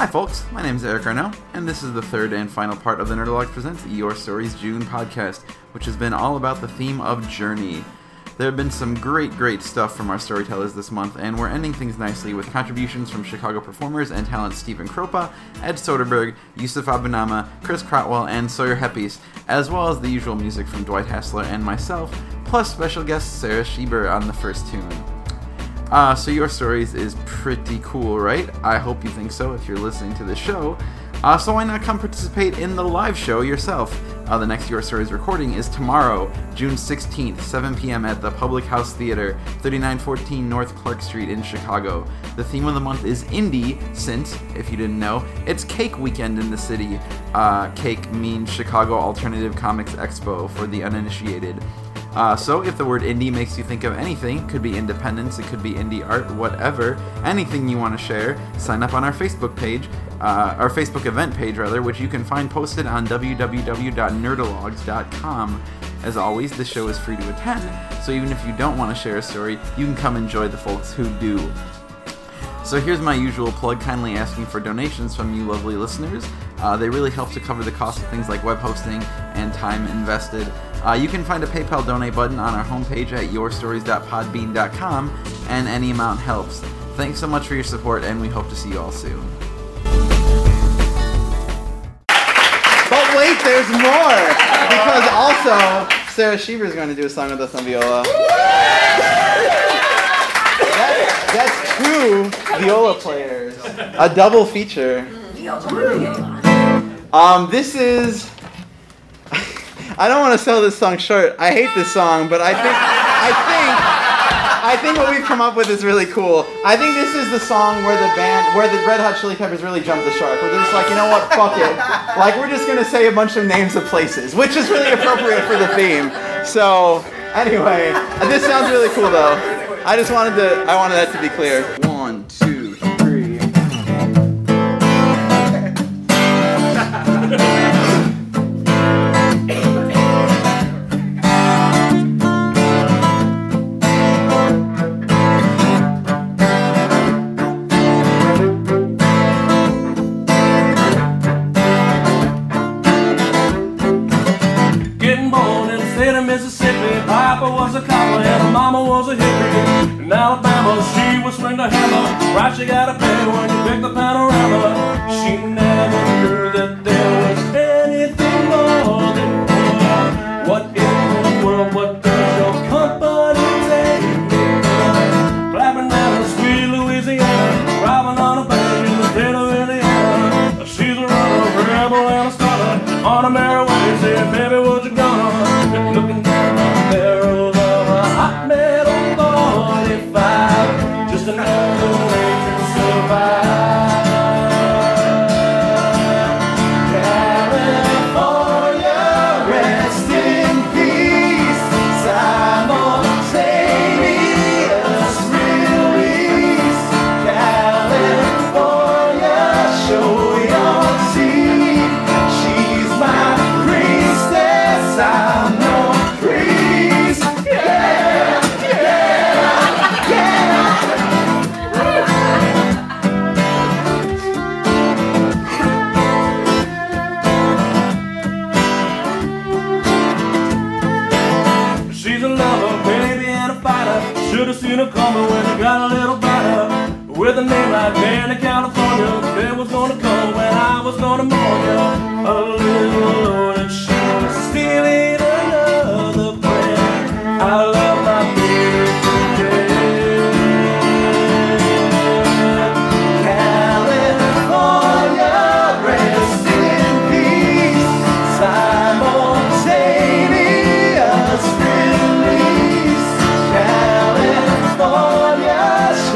Hi folks, my name is Eric Arnault, and this is the third and final part of the Nerdologues Presents Your Stories June podcast, which has been all about the theme of journey. There have been some great stuff from our storytellers this month, and we're ending things nicely with contributions from Chicago performers and talents Stephen Kropa, Ed Soderberg, Yusuf Abunamah, Chris Crotwell, and Sawyer Heppes, as well as the usual music from Dwight Hassler and myself, plus special guest Sarah Schieber on the first tune. So Your Stories is pretty cool, right? I hope you think so if you're listening to the show. So why not come participate in the live show yourself? The next Your Stories recording is tomorrow, June 16th, 7 p.m. at the Public House Theater, 3914 North Clark Street in Chicago. The theme of the month is indie, since, if you didn't know, it's Cake Weekend in the city. Cake means Chicago Alternative Comics Expo for the uninitiated. So if the word indie makes you think of anything, it could be independence, it could be indie art, whatever, anything you want to share, sign up on our Facebook page, our Facebook event page rather, which you can find posted on www.nerdologues.com. As always, this show is free to attend, so even if you don't want to share a story, you can come enjoy the folks who do. So here's my usual plug, kindly asking for donations from you lovely listeners. They really help to cover the cost of things like web hosting and time invested. You can find a PayPal donate button on our homepage at yourstories.podbean.com, and any amount helps. Thanks so much for your support, and we hope to see you all soon. But wait, there's more! Because also, Sarah Schieber is going to do a song with us on viola. That's two viola players. A double feature. This is... I don't want to sell this song short. I hate this song, but I think what we've come up with is really cool. I think this is the song where the Red Hot Chili Peppers really jumped the shark. Where they're just like, you know what, fuck it. Like, we're just gonna say a bunch of names of places, which is really appropriate for the theme. So, anyway, this sounds really cool though. I wanted that to be clear. 1, 2, 3. Right, she got a penny when you pick the panorama. She never knew that there was anything more than war. What in the world, what does your company take me for? Flapping down in sweet Louisiana, robbing on a bank in the state of Indiana. She's a runner, a rebel, and a scholar. On a merry way, saying, baby, what you gonna? And looking down the barrel of a hot metal 45, just another.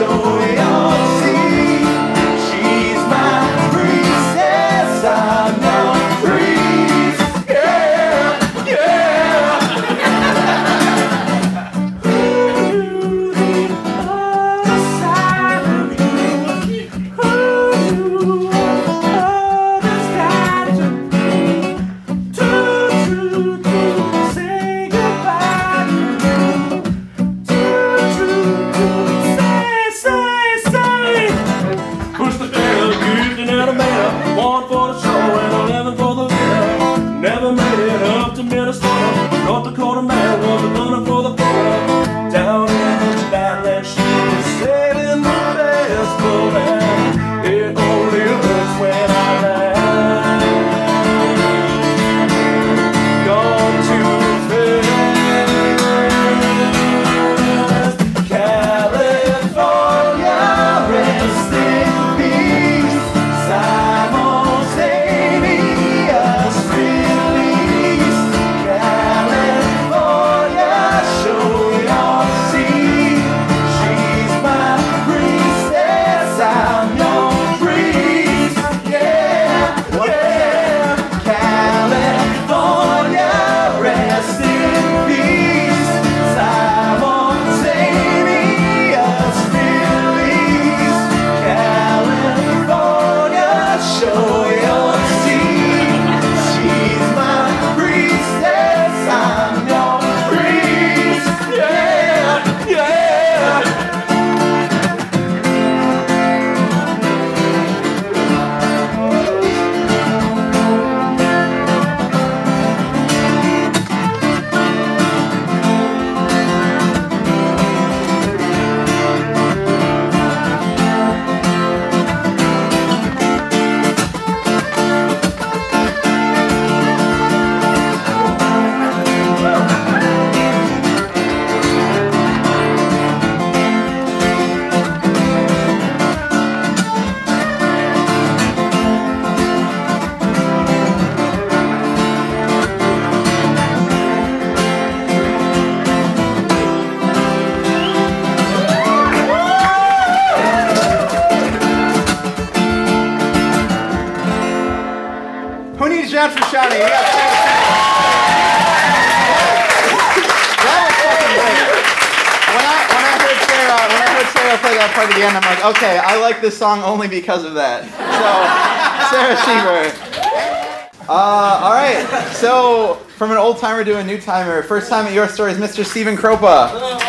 Oh, yeah. County. We got Sarah play that part again, I'm like, okay, I like this song only because of that. So, Sarah Schieber. All right, so from an old timer to a new timer, first time at Your Stories, Mr. Stephen Kropa.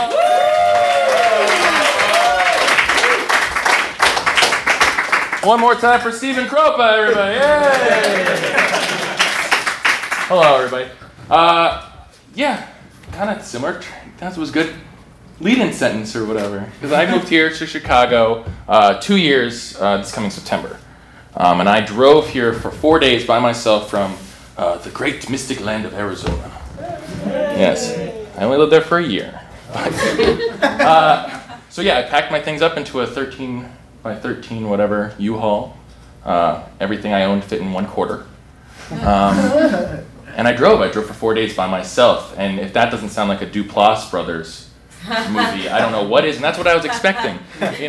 One more time for Stephen Kropa, everybody. Yay! Hello, everybody. Yeah, kind of similar. That was good. Lead-in sentence or whatever. Because I moved here to Chicago 2 years this coming September. And I drove here for 4 days by myself from the great mystic land of Arizona. Yes, I only lived there for a year. So yeah, I packed my things up into a 13 by 13 whatever U-Haul. Everything I owned fit in 1/4. And I drove for 4 days by myself. And if that doesn't sound like a Duplass Brothers movie, I don't know what is, and that's what I was expecting. You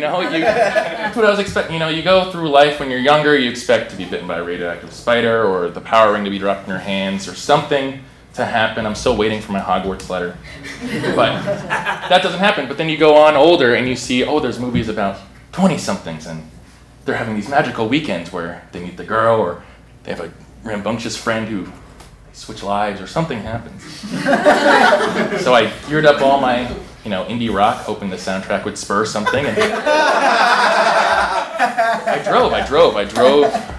go through life when you're younger, you expect to be bitten by a radioactive spider, or the power ring to be dropped in your hands, or something to happen. I'm still waiting for my Hogwarts letter, but that doesn't happen. But then you go on older, and you see, oh, there's movies about 20-somethings, and they're having these magical weekends where they meet the girl, or they have a rambunctious friend who switch lives, or something happens. So I geared up all my indie rock, hoping the soundtrack would spur something. And I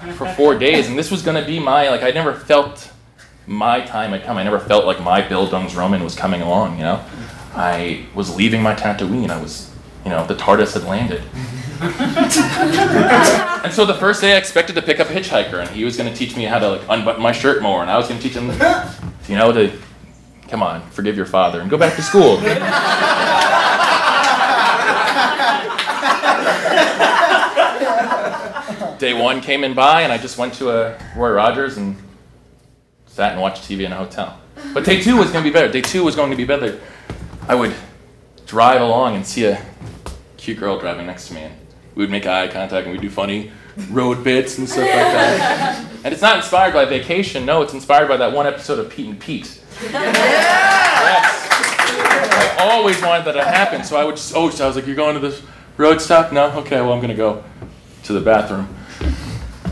drove for 4 days, and this was going to be my, I never felt my time had come. I never felt like my Bildungsroman was coming along, I was leaving my Tatooine. I was, the TARDIS had landed. And so the first day I expected to pick up a hitchhiker, and he was going to teach me how to unbutton my shirt more, and I was going to teach him, to come on, forgive your father and go back to school. Day one came in by, and I just went to a Roy Rogers and sat and watched TV in a hotel. But day two was going to be better. I would drive along and see a cute girl driving next to me, and we would make eye contact, and we'd do funny road bits and stuff like that. And it's not inspired by vacation. No, it's inspired by that one episode of Pete and Pete. Yes. I always wanted that to happen, so I would just, I was like, you're going to this road stop? No? Okay, well, I'm going to go to the bathroom.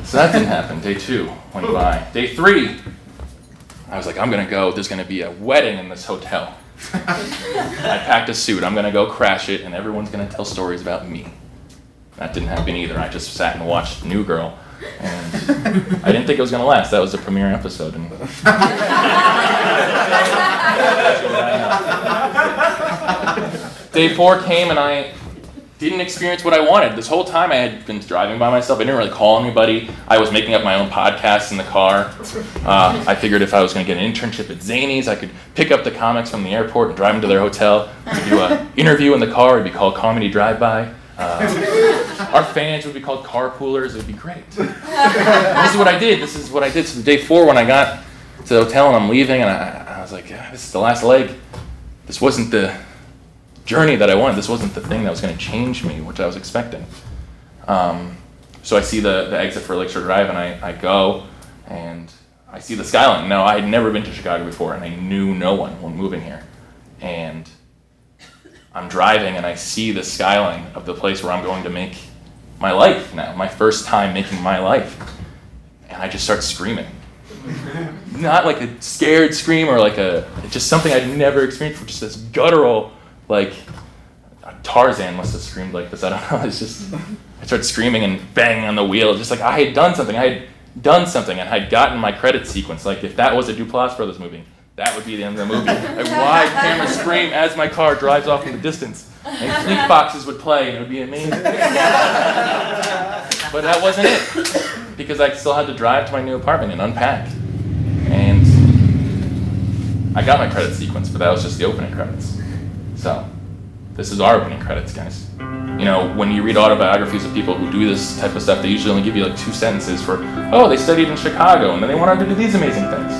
So that didn't happen. Day two went by. Day three, I was like, I'm going to go. There's going to be a wedding in this hotel. I packed a suit. I'm going to go crash it, and everyone's going to tell stories about me. That didn't happen either. I just sat and watched New Girl, and I didn't think it was going to last. That was the premiere episode. And Day four came, and I didn't experience what I wanted. This whole time I had been driving by myself. I didn't really call anybody. I was making up my own podcasts in the car. I figured if I was going to get an internship at Zanies, I could pick up the comics from the airport and drive them to their hotel. We'd do an interview in the car. It'd be called Comedy Drive-By. Our fans would be called carpoolers. It would be great. This is what I did. So day four, when I got to the hotel and I'm leaving, and I was like, this is the last leg. This wasn't the journey that I wanted. This wasn't the thing that was going to change me, which I was expecting. So I see the exit for Lake Shore Drive, and I go, and I see the skyline. Now, I had never been to Chicago before, and I knew no one when moving here. And I'm driving, and I see the skyline of the place where I'm going to make my life now, my first time making my life. And I just start screaming. Not like a scared scream or just something I'd never experienced, just this guttural, Tarzan must have screamed like this, I don't know. It's just, I started screaming and banging on the wheel, just like I had done something, and I had gotten my credit sequence. If that was a Duplass Brothers movie, that would be the end of the movie. A wide camera scream as my car drives off in the distance, and fleet boxes would play, and it would be amazing. But that wasn't it, because I still had to drive to my new apartment and unpack. And I got my credit sequence, but that was just the opening credits. So, this is our opening credits, guys. When you read autobiographies of people who do this type of stuff, they usually only give you 2 sentences for, they studied in Chicago, and then they went on to do these amazing things.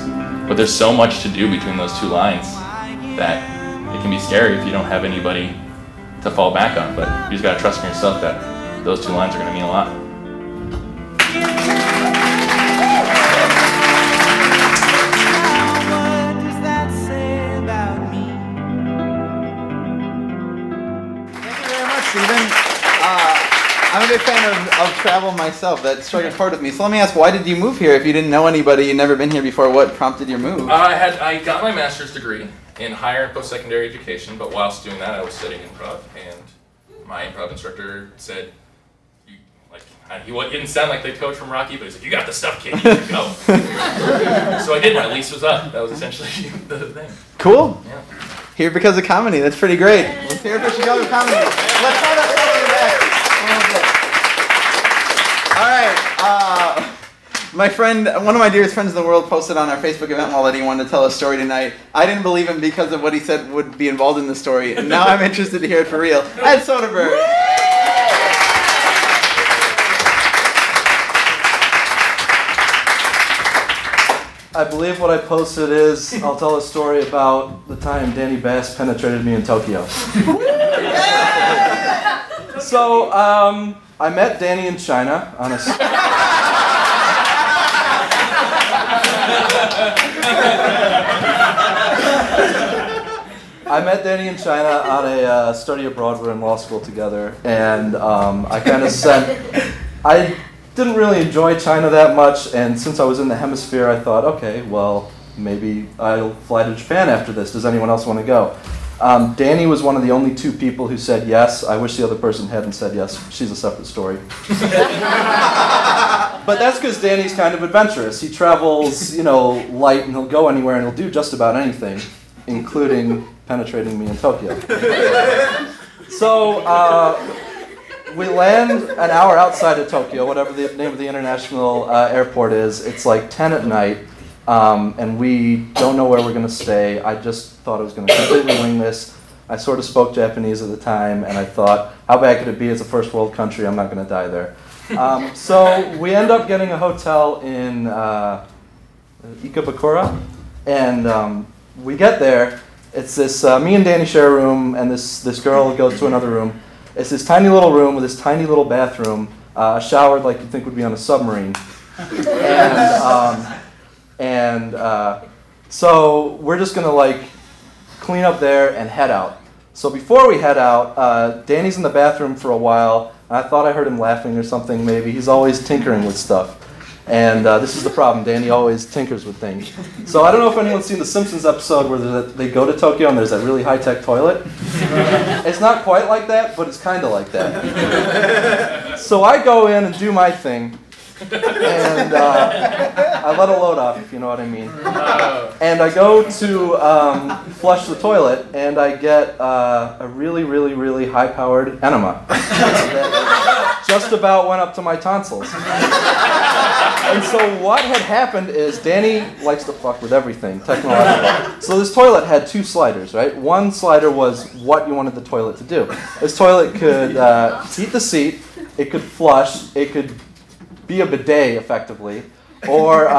But there's so much to do between those 2 lines that it can be scary if you don't have anybody to fall back on. But you just gotta trust in yourself that those 2 lines are gonna mean a lot. big fan of travel myself. That's sort of part of me. So let me ask, why did you move here if you didn't know anybody, you'd never been here before? What prompted your move? I got my master's degree in higher and post-secondary education, but whilst doing that, I was studying improv, and my improv instructor said, he didn't sound like the coach from Rocky, but he's like, "You got the stuff, kid. You should go." So I did. My lease was up. That was essentially the thing. Cool. Yeah. Here because of comedy. That's pretty great. Let's hear it for Chicago comedy. Let's start up over back. All right. My friend, one of my dearest friends in the world, posted on our Facebook event wall that he wanted to tell a story tonight. I didn't believe him because of what he said would be involved in the story. And now I'm interested to hear it for real. Ed Soderberg. I believe what I posted is, I'll tell a story about the time Danny Bass penetrated me in Tokyo. So, I met Danny in China on a... I met Danny in China on a study abroad. We're in law school together, and I kind of said... I didn't really enjoy China that much, and since I was in the hemisphere, I thought, okay, well, maybe I'll fly to Japan after this. Does anyone else want to go? Danny was one of the only two people who said yes. I wish the other person hadn't said yes. She's a separate story. But that's because Danny's kind of adventurous. He travels, light, and he'll go anywhere, and he'll do just about anything, including penetrating me in Tokyo. So, we land an hour outside of Tokyo, whatever the name of the international airport is. It's like 10 at night, and we don't know where we're going to stay. I just thought I was going to completely wing this. I sort of spoke Japanese at the time, and I thought, how bad could it be? It's a first world country. I'm not going to die there. So we end up getting a hotel in Ika Bakura, and we get there. It's this, me and Danny share a room, and this girl goes to another room. It's this tiny little room with this tiny little bathroom, showered like you'd think would be on a submarine. And so we're just gonna clean up there and head out. So before we head out, Danny's in the bathroom for a while. I thought I heard him laughing or something maybe. He's always tinkering with stuff. And this is the problem. Danny always tinkers with things. So I don't know if anyone's seen the Simpsons episode where they go to Tokyo and there's that really high-tech toilet. It's not quite like that, but it's kind of like that. So I go in and do my thing. And I let a load off, if you know what I mean. And I go to flush the toilet, and I get a really, really, really high-powered enema. Just about went up to my tonsils. And so what had happened is Danny likes to fuck with everything, technologically. So this toilet had two sliders, right? One slider was what you wanted the toilet to do. This toilet could heat the seat, it could flush, it could be a bidet, effectively, or, it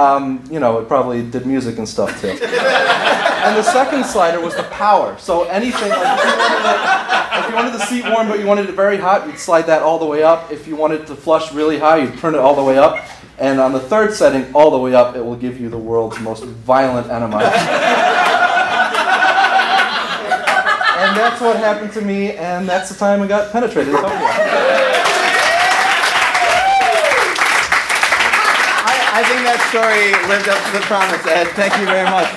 probably did music and stuff, too. And the second slider was the power. So anything, if you wanted the seat warm but you wanted it very hot, you'd slide that all the way up. If you wanted to flush really high, you'd turn it all the way up. And on the third setting, all the way up, it will give you the world's most violent enema. And that's what happened to me, and that's the time I got penetrated. Totally. I think that story lived up to the promise, Ed. Thank you very much.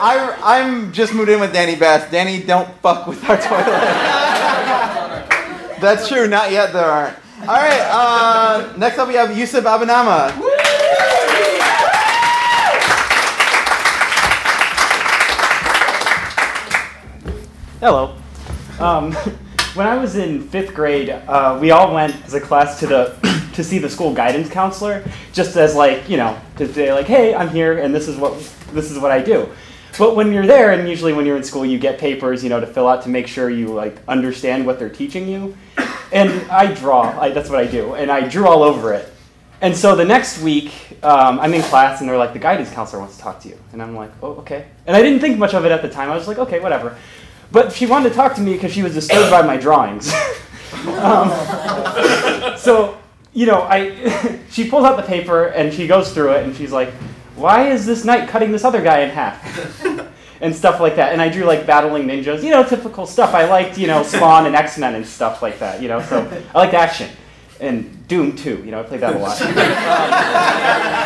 I'm just moved in with Danny Bass. Danny, don't fuck with our toilet. That's true. Not yet, there aren't. All right, next up we have Yusuf Abunamah. Hello. When I was in 5th grade, we all went as a class to to see the school guidance counselor, just as to say hey, I'm here and this is what I do. But when you're there, and usually when you're in school, you get papers, to fill out to make sure you understand what they're teaching you. And I draw. That's what I do. And I drew all over it. And so the next week, I'm in class, and they're like, the guidance counselor wants to talk to you. And I'm like, oh, okay. And I didn't think much of it at the time. I was like, okay, whatever. But she wanted to talk to me because she was disturbed by my drawings. She pulls out the paper, and she goes through it, and she's like, why is this knight cutting this other guy in half? And stuff like that. And I drew battling ninjas, typical stuff. I liked, Spawn and X-Men and stuff like that, so I liked action. and Doom 2. You know, I played that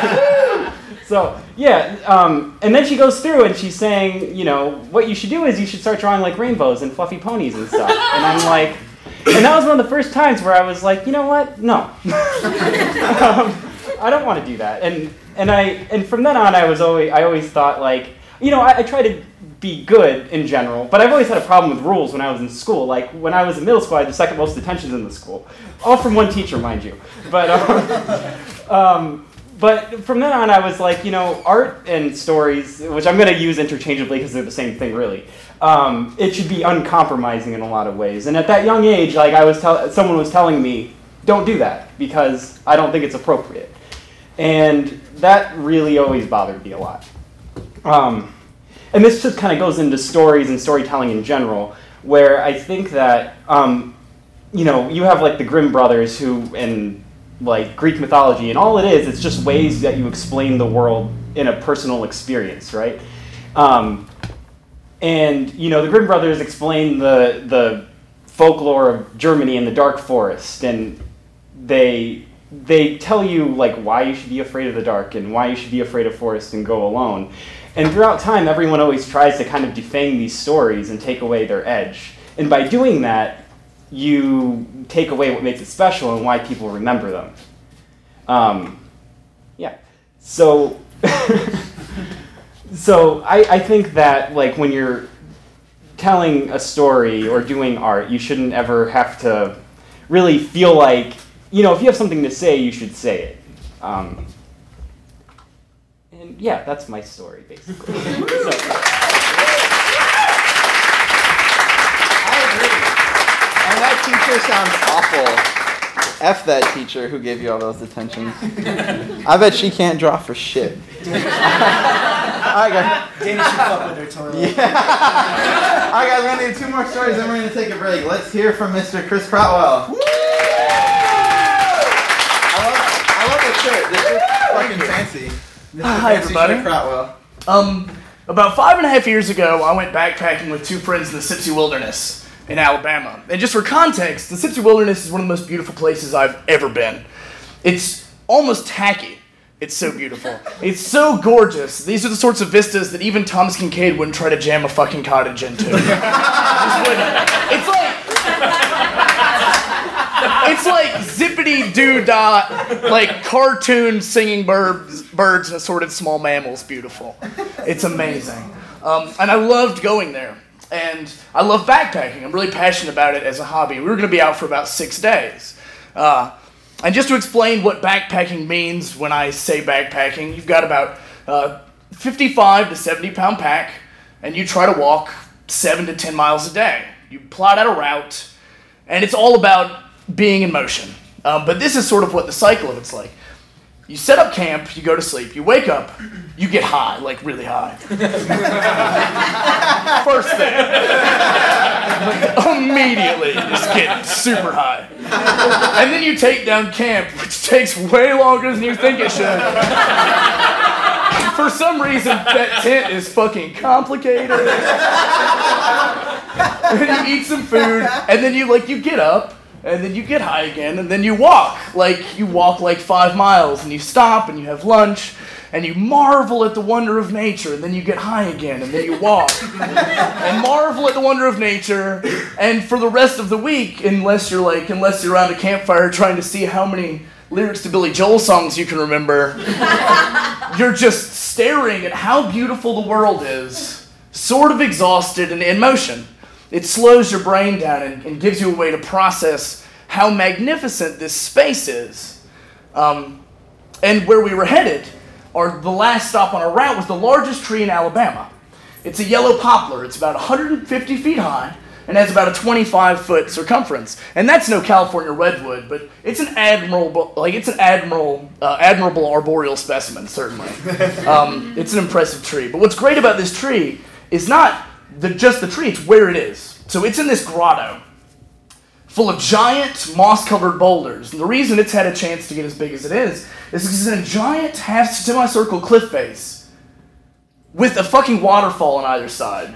a lot. So, yeah, and then she goes through and she's saying, you know, what you should do is you should start drawing like rainbows and fluffy ponies and stuff. And I'm like, and that was one of the first times where I was like, you know what? No. I don't want to do that. And from then on, I always thought like, you know, I try to be good in general, but I've always had a problem with rules when I was in school. Like, when I was in middle school, I had the second most detentions in the school. All from one teacher, mind you. But from then on, I was like, you know, art and stories, which I'm going to use interchangeably because they're the same thing, really. It should be uncompromising in a lot of ways. And at that young age, like, someone was telling me, don't do that because I don't think it's appropriate. And that really always bothered me a lot. And this just kind of goes into stories and storytelling in general, where I think that, you know, you have like the Grimm brothers who, and like Greek mythology, and all it is, it's just ways that you explain the world in a personal experience, right? And, you know, the Grimm brothers explain the folklore of Germany and the dark forest, and they tell you like why you should be afraid of the dark and why you should be afraid of forest and go alone. And throughout time, everyone always tries to kind of defang these stories and take away their edge. And by doing that, you take away what makes it special and why people remember them. Yeah. So, I think that like when you're telling a story or doing art, you shouldn't ever have to really feel like, you know, if you have something to say, you should say it. And yeah, that's my story, basically. So. I agree. And that teacher sounds awful. F that teacher who gave you all those detentions. I bet she can't draw for shit. All right, guys. Danny should fuck with her toilet. Yeah. All right, guys, we're going to do two more stories, then we're going to take a break. Let's hear from Mr. Chris Crotwell. Woo! I love that shirt. This shirt's fucking fancy. Hi, everybody. About 5.5 years ago, I went backpacking with two friends in the Sipsey Wilderness in Alabama. And just for context, the Sipsey Wilderness is one of the most beautiful places I've ever been. It's almost tacky. It's so beautiful. It's so gorgeous. These are the sorts of vistas that even Thomas Kinkade wouldn't try to jam a fucking cottage into. He just wouldn't. It's like zippity-doo-dah, like cartoon singing birds and assorted small mammals beautiful. It's amazing. And I loved going there. And I love backpacking. I'm really passionate about it as a hobby. We were going to be out for about 6 days. And just to explain what backpacking means when I say backpacking, you've got about 55 to 70-pound pack, and you try to walk 7 to 10 miles a day. You plot out a route, and it's all about being in motion. But this is sort of what the cycle of it's like. You set up camp, you go to sleep, you wake up, you get high, like really high. First thing. Immediately just get super high. And then you take down camp, which takes way longer than you think it should. For some reason, that tent is fucking complicated. And you eat some food, and then you get up, and then you get high again, and then you walk. Like, you walk like 5 miles, and you stop, and you have lunch, and you marvel at the wonder of nature, and then you get high again, and then you walk. And marvel at the wonder of nature, and for the rest of the week, unless you're around a campfire trying to see how many lyrics to Billy Joel songs you can remember, you're just staring at how beautiful the world is, sort of exhausted and in motion. It slows your brain down and gives you a way to process how magnificent this space is. And where we were headed, or the last stop on our route, was the largest tree in Alabama. It's a yellow poplar. It's about 150 feet high and has about a 25-foot circumference. And that's no California redwood, but it's an admirable arboreal specimen, certainly. It's an impressive tree. But what's great about this tree is not just the tree, it's where it is. So it's in this grotto full of giant moss-covered boulders. And the reason it's had a chance to get as big as it is because it's in a giant half semicircle cliff face with a fucking waterfall on either side.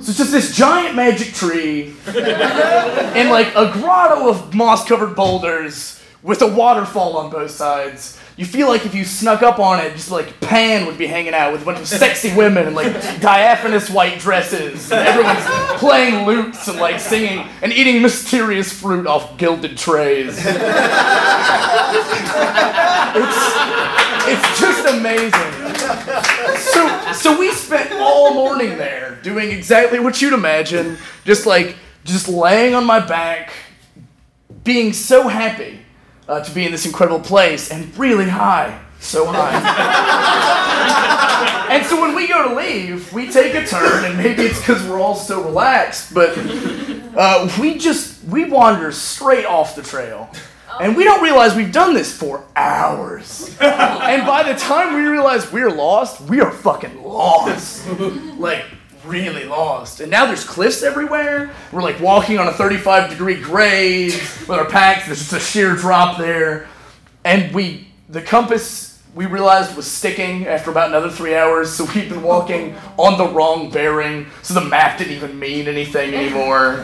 So it's just this giant magic tree in like a grotto of moss-covered boulders with a waterfall on both sides. You feel like if you snuck up on it, just like Pan would be hanging out with a bunch of sexy women in like diaphanous white dresses, and everyone's playing lutes and like singing and eating mysterious fruit off gilded trays. It's just amazing. So we spent all morning there doing exactly what you'd imagine, just laying on my back, being so happy to be in this incredible place, and really high. So high. And so when we go to leave, we take a turn, and maybe it's because we're all so relaxed, but we wander straight off the trail. And we don't realize we've done this for hours. And by the time we realize we're lost, we are fucking lost. Like, really lost. And now there's cliffs everywhere. We're like walking on a 35-degree grade with our packs. There's just a sheer drop there. And the compass we realized was sticking after about another 3 hours. So we've been walking on the wrong bearing. So the map didn't even mean anything anymore.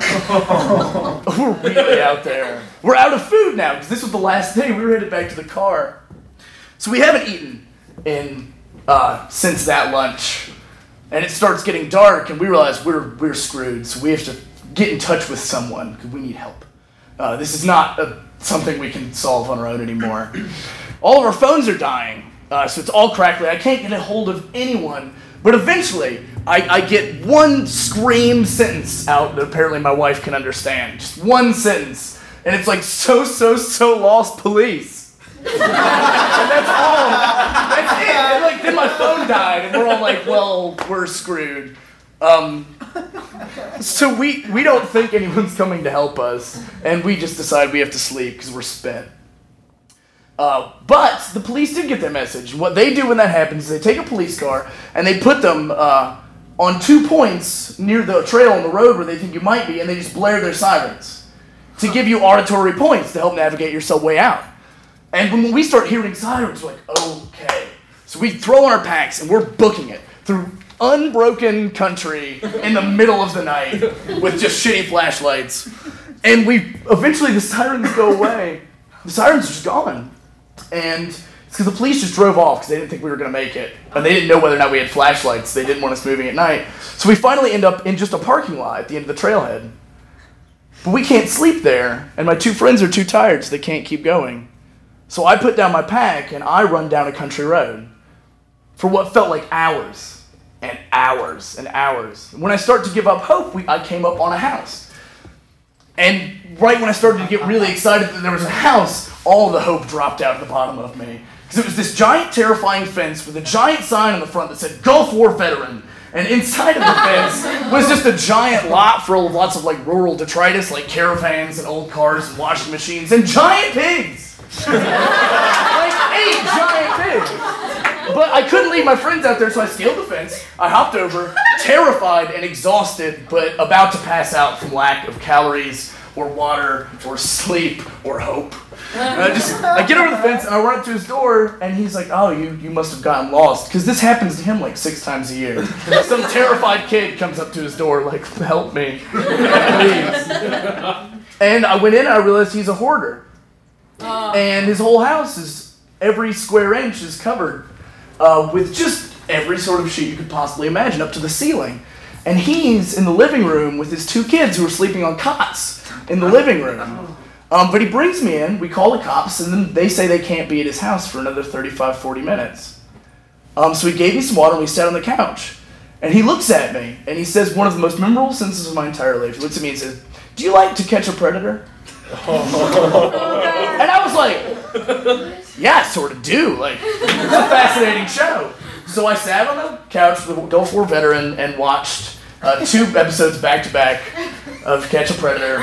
We're really out there. We're out of food now because this was the last day. We were headed back to the car. So we haven't eaten since that lunch. And it starts getting dark, and we realize we're screwed, so we have to get in touch with someone, because we need help. This is not something we can solve on our own anymore. All of our phones are dying, so it's all crackly. I can't get a hold of anyone, but eventually I get one scream sentence out that apparently my wife can understand. Just one sentence, and it's like, so lost police. And that's all. That's it. And like, then my phone died, and we're all like, well, we're screwed. So we don't think anyone's coming to help us, and we just decide we have to sleep because we're spent. But the police did get that message. What they do when that happens is they take a police car, and they put them on 2 points near the trail on the road where they think you might be, and they just blare their sirens to give you auditory points to help navigate yourself way out. And when we start hearing sirens, we're like, okay. So we throw on our packs, and we're booking it through unbroken country in the middle of the night with just shitty flashlights. And eventually the sirens go away. The sirens are just gone. And it's because the police just drove off because they didn't think we were going to make it. And they didn't know whether or not we had flashlights. They didn't want us moving at night. So we finally end up in just a parking lot at the end of the trailhead. But we can't sleep there, and my two friends are too tired, so they can't keep going. So I put down my pack, and I run down a country road for what felt like hours and hours and hours. When I start to give up hope, I came up on a house. And right when I started to get really excited that there was a house, all the hope dropped out of the bottom of me. Because it was this giant, terrifying fence with a giant sign on the front that said, Gulf War Veteran. And inside of the fence was just a giant lot full of lots of like rural detritus, like caravans and old cars and washing machines and giant pigs. Like 8 giant pigs. But I couldn't leave my friends out there, so I scaled the fence. I hopped over, terrified and exhausted, but about to pass out from lack of calories or water or sleep or hope. And I get over the fence, and I run up to his door, and he's like, oh, you must have gotten lost. Because this happens to him like 6 times a year. Some terrified kid comes up to his door like, help me, please. And I went in, and I realized he's a hoarder. And his whole house every square inch is covered with just every sort of shit you could possibly imagine, up to the ceiling. And he's in the living room with his 2 kids who are sleeping on cots in the living room. But he brings me in, we call the cops, and then they say they can't be at his house for another 35, 40 minutes. So he gave me some water, and we sat on the couch. And he looks at me, and he says one of the most memorable sentences of my entire life. He looks at me and says, do you like to catch a predator? And I was like, yeah, I sort of do. Like, it's a fascinating show. So I sat on the couch with a Gulf War veteran and watched 2 episodes back-to-back of Catch a Predator.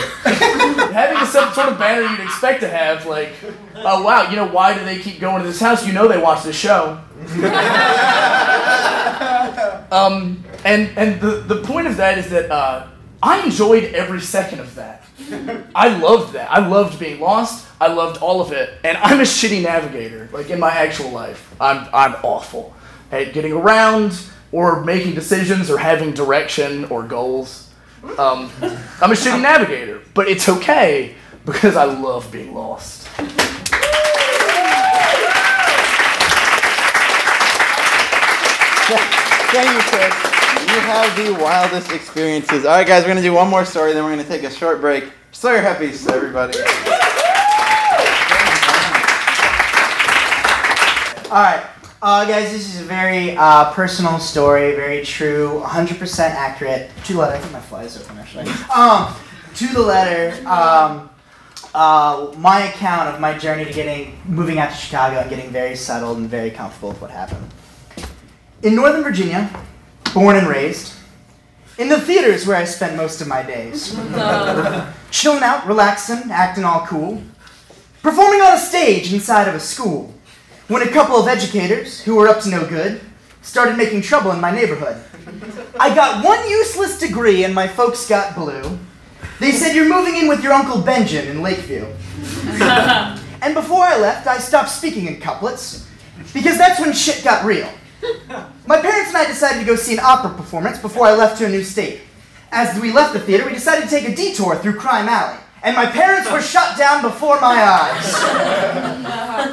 Having some sort of banner you'd expect to have, like, oh, wow, you know, why do they keep going to this house? You know they watch this show. And the point of that is that I enjoyed every second of that. I loved that. I loved being lost. I loved all of it. And I'm a shitty navigator. Like, in my actual life, I'm awful at getting around or making decisions or having direction or goals. I'm a shitty navigator, but it's okay because I love being lost. Thank you, Chris. You have the wildest experiences. All right, guys, we're going to do one more story, then we're going to take a short break. Sawyer Heppes, everybody. All right, guys, this is a very personal story, very true, 100% accurate. To the letter, I think my fly is open, actually. To the letter, my account of my journey to moving out to Chicago and getting very settled and very comfortable with what happened. In Northern Virginia, born and raised, in the theaters where I spent most of my days. Chilling out, relaxing, acting all cool. Performing on a stage inside of a school. When a couple of educators, who were up to no good, started making trouble in my neighborhood. I got one useless degree and my folks got blue. They said, "You're moving in with your Uncle Benjamin in Lakeview." And before I left, I stopped speaking in couplets, because that's when shit got real. My parents and I decided to go see an opera performance before I left to a new state. As we left the theater, we decided to take a detour through Crime Alley. And my parents were shut down before my eyes.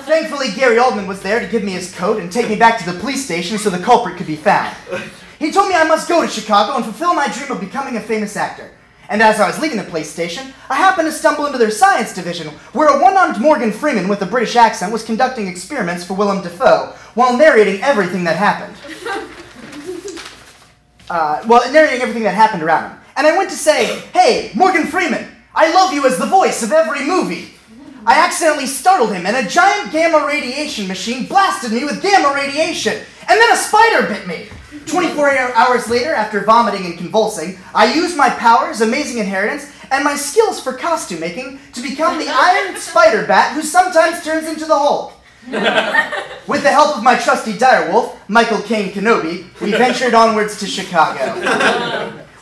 Thankfully, Gary Oldman was there to give me his coat and take me back to the police station so the culprit could be found. He told me I must go to Chicago and fulfill my dream of becoming a famous actor. And as I was leaving the police station, I happened to stumble into their science division, where a one-armed Morgan Freeman with a British accent was conducting experiments for Willem Dafoe while narrating everything that happened. Narrating everything that happened around him. And I went to say, "Hey, Morgan Freeman, I love you as the voice of every movie." I accidentally startled him, and a giant gamma radiation machine blasted me with gamma radiation, and then a spider bit me. 24 hours later, after vomiting and convulsing, I used my powers, amazing inheritance, and my skills for costume making to become the Iron Spider Bat who sometimes turns into the Hulk. With the help of my trusty direwolf, Michael Caine Kenobi, we ventured onwards to Chicago.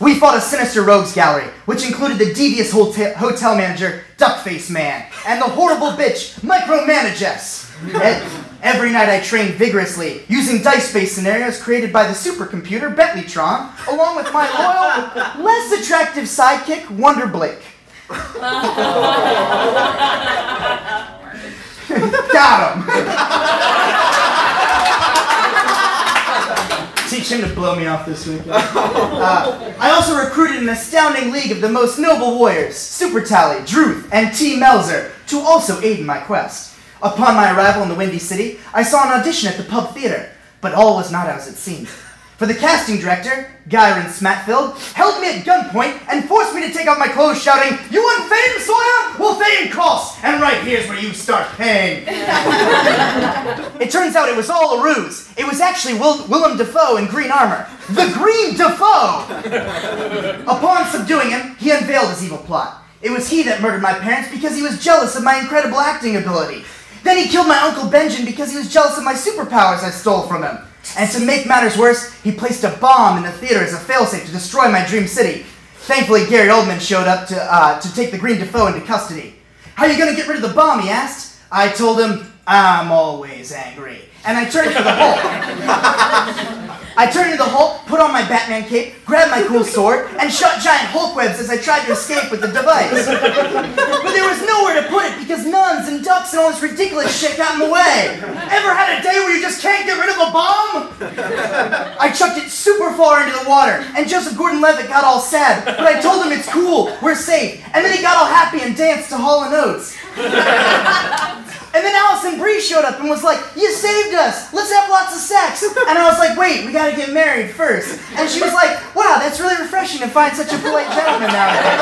We fought a sinister rogues gallery, which included the devious hotel manager, Duckface Man, and the horrible bitch, Micromanagess. Every night I trained vigorously, using dice-based scenarios created by the supercomputer, Bentleytron, along with my loyal, less attractive sidekick, Wonder Blake. Got him! Teach him to blow me off this weekend. I also recruited an astounding league of the most noble warriors, Super Tally, Druth, and T. Melzer, to also aid in my quest. Upon my arrival in the Windy City, I saw an audition at the Pub Theater, but all was not as it seemed. For the casting director, Gyron Smatfield, held me at gunpoint and forced me to take off my clothes, shouting, "You want fame, Sawyer? Well, fame costs, and right here's where you start paying." It turns out it was all a ruse. It was actually Willem Dafoe in green armor. The Green Dafoe! Upon subduing him, he unveiled his evil plot. It was he that murdered my parents because he was jealous of my incredible acting ability. Then he killed my Uncle Benjamin because he was jealous of my superpowers I stole from him. And to make matters worse, he placed a bomb in the theater as a failsafe to destroy my dream city. Thankfully, Gary Oldman showed up to take the Green Dafoe into custody. "How are you going to get rid of the bomb?" he asked. I told him, "I'm always angry." And I turned to the Hulk. Put on my Batman cape, grabbed my cool sword, and shot giant Hulk webs as I tried to escape with the device. But there was nowhere to put it because nuns and ducks and all this ridiculous shit got in the way. Ever had a day where you just can't get rid of a bomb? I chucked it super far into the water, and Joseph Gordon-Levitt got all sad, but I told him it's cool, we're safe. And then he got all happy and danced to Hall & Oates. And then Alison Brie showed up and was like, "You saved us, let's have lots of sex." And I was like, "Wait, we gotta get married first." And she was like, "Wow, that's really refreshing to find such a polite gentleman nowadays."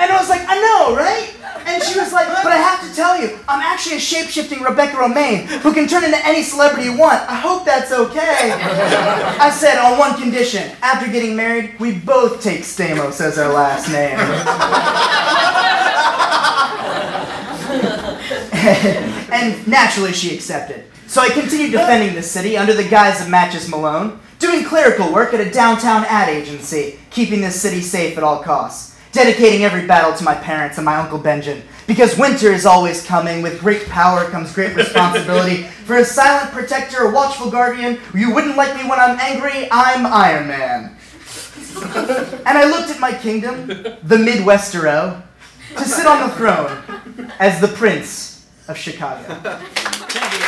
And I was like, "I know, right?" And she was like, "But I have to tell you, I'm actually a shape-shifting Rebecca Romaine who can turn into any celebrity you want. I hope that's okay." I said, "On one condition, after getting married, we both take Stamos as our last name." And naturally she accepted. So I continued defending the city under the guise of Matches Malone, doing clerical work at a downtown ad agency, keeping the city safe at all costs, dedicating every battle to my parents and my Uncle Benjamin, because winter is always coming. With great power comes great responsibility. For a silent protector, a watchful guardian, you wouldn't like me when I'm angry, I'm Iron Man. And I looked at my kingdom, the Midwestero, to sit on the throne as the Prince of Chicago. Thank you, guys.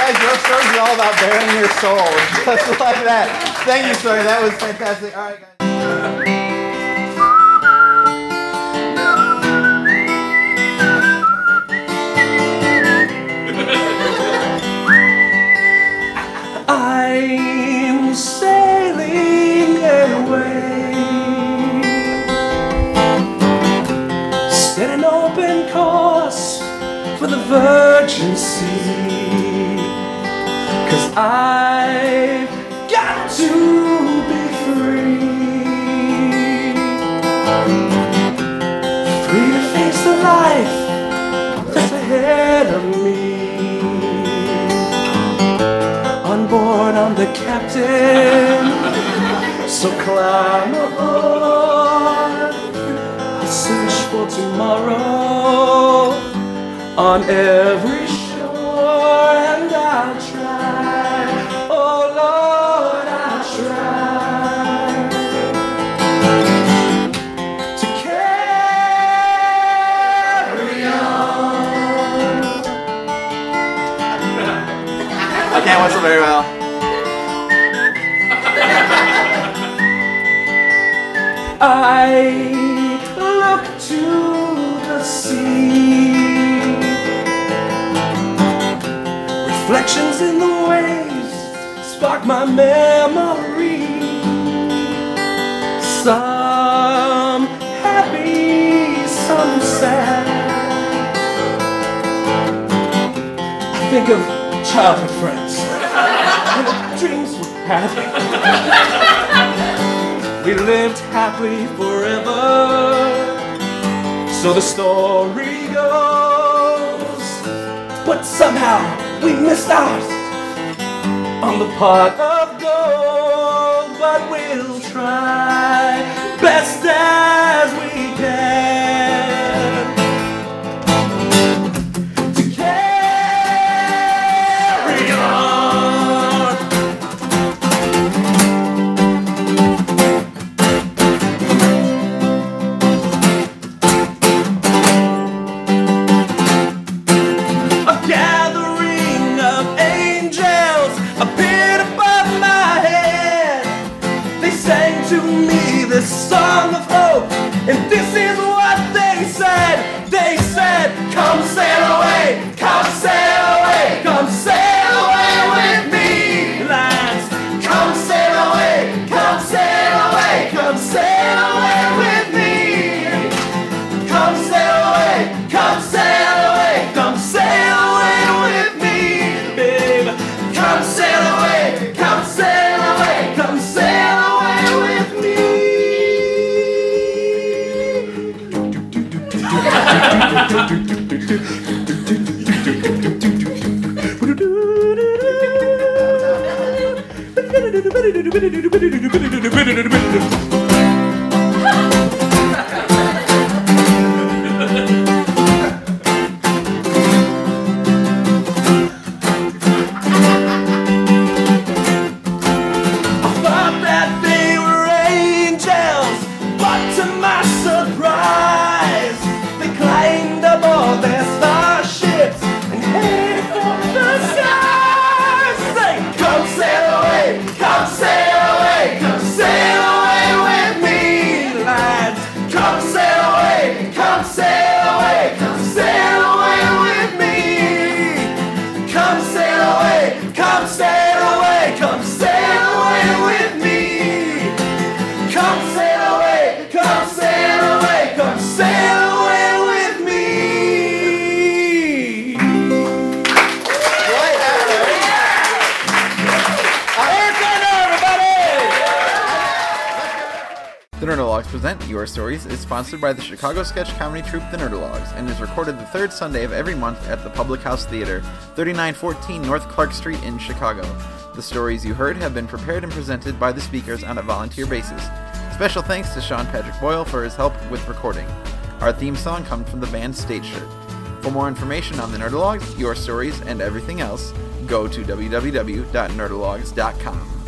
Guys, your stories are all about bearing your soul. Just like that. Thank you, Sawyer. That was fantastic. All right, guys. I'm sailing away, set an open course for the virgin sea, 'cause I've got to be free, free to face the life that's ahead of me. Born on the captain, so climb aboard. I search for tomorrow on every shore, and I'll try. Oh Lord, I'll try to carry on. I can't whistle very well. I look to the sea, reflections in the waves spark my memory. Some happy, some sad. I think of childhood friends and dreams we had. We lived happily forever, so the story goes. But somehow we missed out on the pot of gold. But we'll try best as we can to carry on. And this is what they said. They said, come sail away, come sail away, come sail away with me, lads. Come sail away, come sail away, come sail away with me. Come sail away, come sail away, come sail away with me, babe. Come sail away, come sail away, come sail away. Present Your Stories is sponsored by the Chicago sketch comedy troupe The Nerdologues and is recorded the third Sunday of every month at the Public House Theater, 3914 North Clark Street in Chicago. The stories you heard have been prepared and presented by the speakers on a volunteer basis. Special thanks to Sean Patrick Boyle for his help with recording. Our theme song comes from the band Stage Shirt. For more information on The Nerdologues, Your Stories, and everything else, go to www.nerdologues.com.